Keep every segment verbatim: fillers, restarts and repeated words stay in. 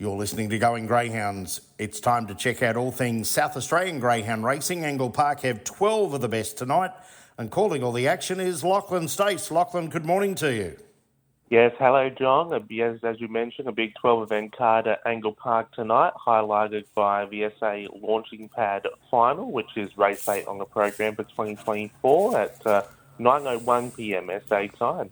You're listening to Going Greyhounds. It's time to check out all things South Australian greyhound racing. Angle Park have twelve of the best tonight, and calling all the action is Lachlan Stace. Lachlan, good morning to you. Yes, hello, John. Yes, as you mentioned, a big twelve event card at Angle Park tonight, highlighted by the S A Launching Pad Final, which is race eight on the program for twenty twenty-four at uh, nine oh one p.m. S A time.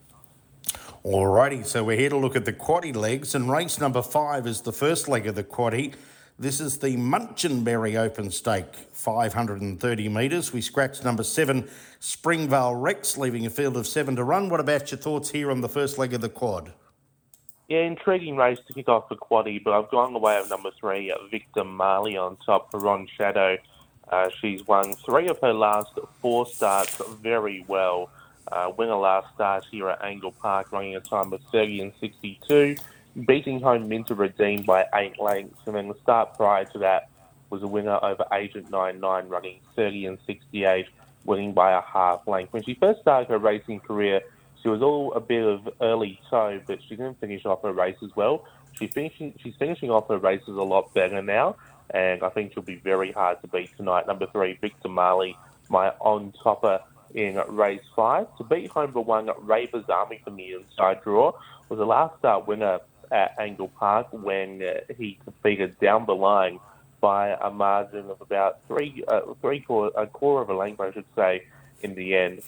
Alrighty, so we're here to look at the quaddie legs, and race number five is the first leg of the quaddie. This is the Munchenberry Open Stake, five hundred thirty metres. We scratched number seven, Springvale Rex, leaving a field of seven to run. What about your thoughts here on the first leg of the quad? Yeah, intriguing race to kick off the quaddie, but I've gone the way of number three, Victor Marley on top for Ron Shadow. Uh, she's won three of her last four starts very well. Uh, winner last start here at Angle Park, running a time of thirty and sixty-two, beating home Minter Redeem by eight lengths. And then the start prior to that was a winner over Agent ninety-nine, running thirty and sixty-eight, winning by a half length. When she first started her racing career, she was all a bit of early toe, but she didn't finish off her races well. She's finishing, she's finishing off her races a lot better now, and I think she'll be very hard to beat tonight. Number three, Victor Marley, my on-topper in race five. To beat home for one, Ray Bazzami from the inside draw was a last start winner at Angle Park when uh, he defeated Down the Line by a margin of about three, uh, three quarter, a quarter of a length, I should say, in the end. It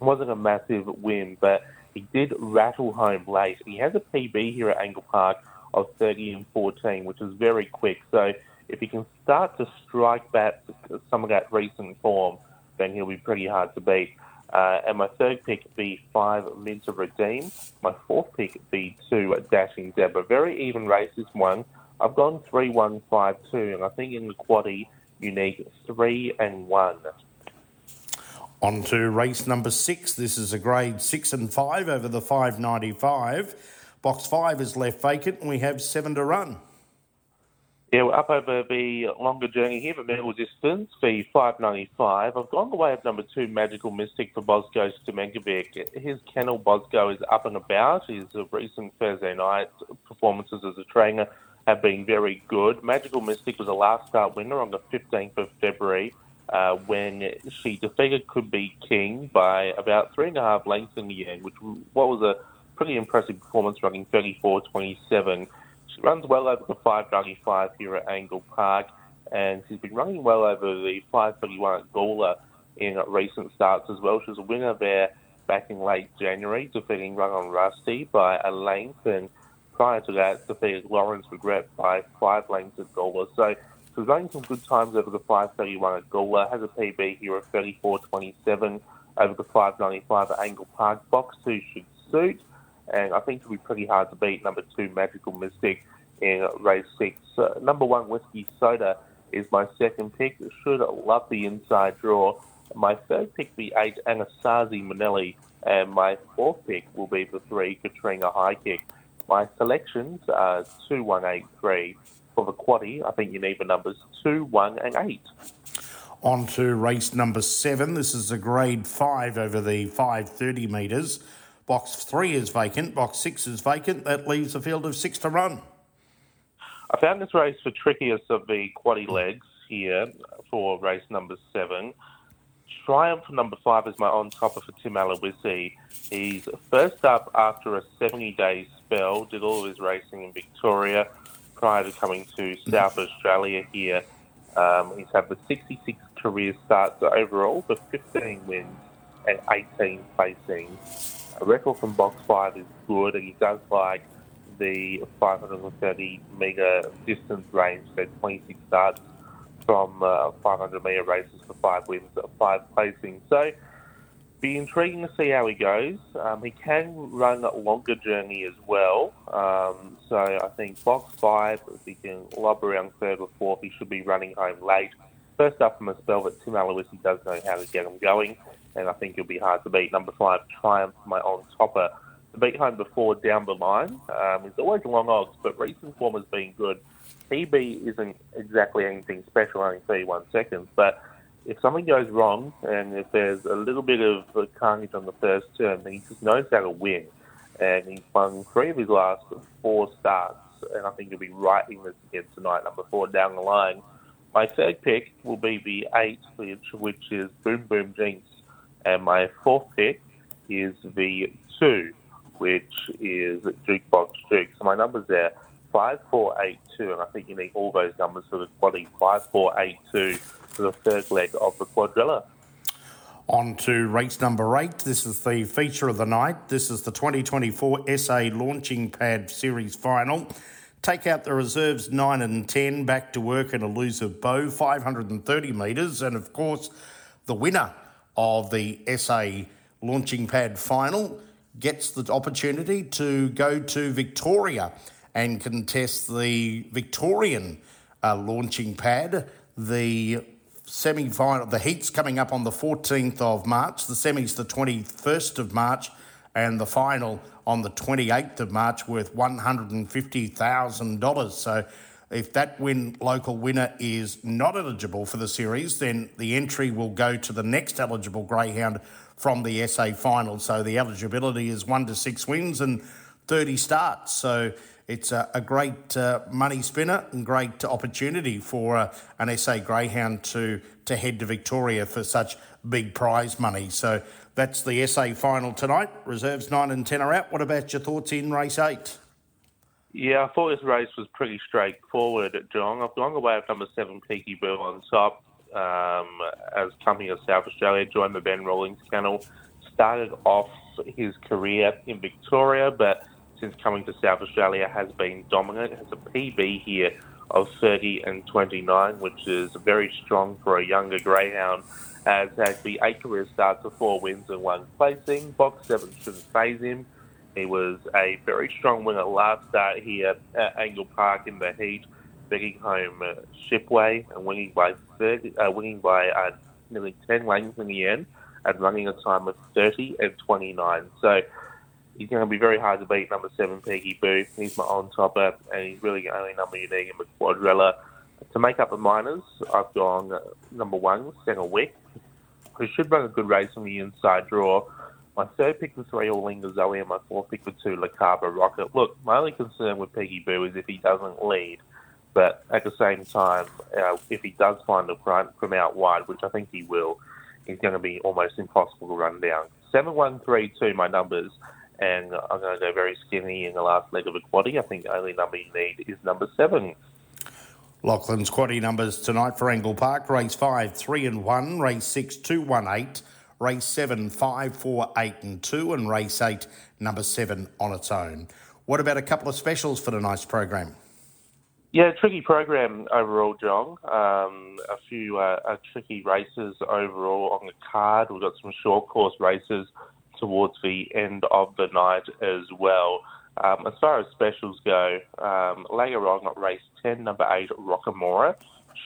wasn't a massive win, but he did rattle home late. He has a P B here at Angle Park of thirty and fourteen, which is very quick. So if he can start to strike back some of that recent form, then he'll be pretty hard to beat. Uh, and my third pick, B five, Minter Redeem. My fourth pick, B two, Dashing Deb. A very even race, this one. I've gone three, one, five, two, and I think in the quaddie, you need three and one. On to race number six. This is a grade six and five over the five ninety-five. Box five is left vacant, and we have seven to run. Yeah, we're up over the longer journey here, but middle distance, the five ninety-five. I've gone the way of number two, Magical Mystic for Bosco Stamenkovic. His kennel, Bosco, is up and about. His recent Thursday night performances as a trainer have been very good. Magical Mystic was a last start winner on the fifteenth of February uh, when she defeated Could Be King by about three and a half lengths in the end, which what was a pretty impressive performance, running thirty-four twenty-seven. She runs well over the five ninety-five here at Angle Park, and she's been running well over the five thirty-one at Gawler in recent starts as well. She was a winner there back in late January, defeating Run-On Rusty by a length, and prior to that, defeated Lawrence Regret by five lengths at Gawler. So she's running some good times over the five thirty-one at Gawler, has a P B here of thirty-four twenty-seven over the five ninety-five at Angle Park. Box two should suit, and I think it'll be pretty hard to beat number two, Magical Mystic, in race six. Uh, number one, Whiskey Soda, is my second pick. Should love the inside draw. My third pick, the eight, Anasazi Minnelli, and my fourth pick will be the three, Katrina Highkick. My selections are two, one, eight, three. For the quaddie, I think you need the numbers two, one, and eight. On to race number seven. This is a grade five over the five thirty metres. Box three is vacant, box six is vacant. That leaves a field of six to run. I found this race the trickiest of the quaddie legs here for race number seven. Triumph number five is my on-topper for Tim Alawisi. He's first up after a seventy-day spell, did all of his racing in Victoria prior to coming to South Australia here. Um, he's had the sixty-six career starts overall, the fifteen wins and eighteen placings. A record from box five is good, and he does like the five thirty metre distance range, so twenty-six starts from uh, five hundred metre races for five wins, five placings. So, be intriguing to see how he goes. Um, he can run a longer journey as well. Um, so, I think box five, if he can lob around third or fourth, he should be running home late. First up from a spell, but Tim Alawisi does know how to get him going, and I think he'll be hard to beat. Number five, Triumph, my on-topper. To beat home before Down the Line. Um, it's always long odds, but recent form has been good. P B isn't exactly anything special, only thirty-one seconds, but if something goes wrong and if there's a little bit of carnage on the first turn, then he just knows how to win. And he's won three of his last four starts and I think he'll be right in this again tonight, number four down the line. My third pick will be the eight, which is Boom Boom Jeans. And my fourth pick is the two, which is Jukebox Duke. So my numbers there, five, four, eight, two, and I think you need all those numbers for the quaddy, five, four, eight, two for the third leg of the quadrilla. On to race number eight. This is the feature of the night. This is the twenty twenty-four S A Launching Pad Series Final. Take out the reserves nine and ten, back to work in Elusive Bow, five hundred thirty metres, and of course the winner of the S A Launching Pad Final gets the opportunity to go to Victoria and contest the Victorian uh, Launching Pad. The semi-final, the heats coming up on the fourteenth of March, the semis the twenty-first of March, and the final on the twenty-eighth of March, worth one hundred fifty thousand dollars. So if that win local winner is not eligible for the series, then the entry will go to the next eligible greyhound from the S A final. So the eligibility is one to six wins and thirty starts. So it's a, a great uh, money spinner and great opportunity for uh, an S A greyhound to, to head to Victoria for such big prize money. So that's the S A final tonight. Reserves nine and ten are out. What about your thoughts in race eight? Yeah, I thought this race was pretty straightforward at Geelong. I've gone away with number seven, Peaky Bull, on top. Um, as coming to South Australia, joined the Ben Rawlings kennel. Started off his career in Victoria, but since coming to South Australia has been dominant. Has a P B here of thirty and twenty-nine, which is very strong for a younger greyhound. Has had the eight career starts of four wins and one placing. Box seven shouldn't faze him. He was a very strong winner last start here at Angle Park in the heat, begging home uh, Shipway and winning by thirty, uh, winning by uh, nearly ten lengths in the end and running a time of thirty and twenty-nine. So he's going to be very hard to beat, number seven, Peaky Boo. He's my on-topper, and he's really the only number you need in the quadrilla. To make up the minors, I've gone uh, number one, Senna Wick, who should run a good race on the inside draw. My third pick was three, All Inga Zoe, and my fourth pick was two, La Carba Rocket. Look, my only concern with Peaky Boo is if he doesn't lead, but at the same time, uh, if he does find a front from out wide, which I think he will, he's going to be almost impossible to run down. Seven, one, three, two, my numbers, and I'm going to go very skinny in the last leg of the quaddie. I think the only number you need is number seven. Lachlan's quaddie numbers tonight for Angle Park: race five, three and one, race six, two, one, eight. Race seven, five, four, eight and two, and race eight, number seven on its own. What about a couple of specials for tonight's program? Yeah, tricky program overall, John. Um, a few uh, uh, tricky races overall on the card. We've got some short course races towards the end of the night as well. Um, as far as specials go, um, later on at race ten, number eight, Rockamora,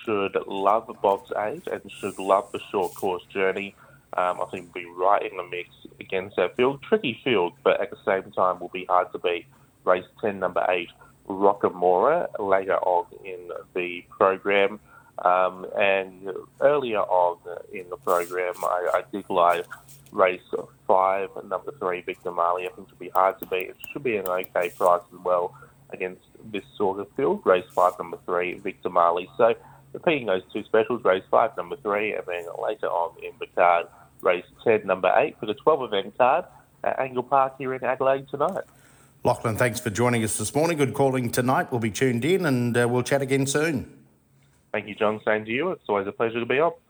should love box eight and should love the short course journey. Um, I think we'll be right in the mix against that field. Tricky field, but at the same time will be hard to beat. Race ten, number eight, Rockamora, later on in the program. Um, and earlier on in the program, I, I did live race five, number three, Victor Marley. I think it'll be hard to beat. It should be an okay price as well against this sort of field. Race five, number three, Victor Marley. So repeating those two specials, race five, number three, and then later on in the card, race ten, number eight, for the twelve event card at Angle Park here in Adelaide tonight. Lachlan, thanks for joining us this morning. Good calling tonight. We'll be tuned in and uh, we'll chat again soon. Thank you, John. Same to you. It's always a pleasure to be on.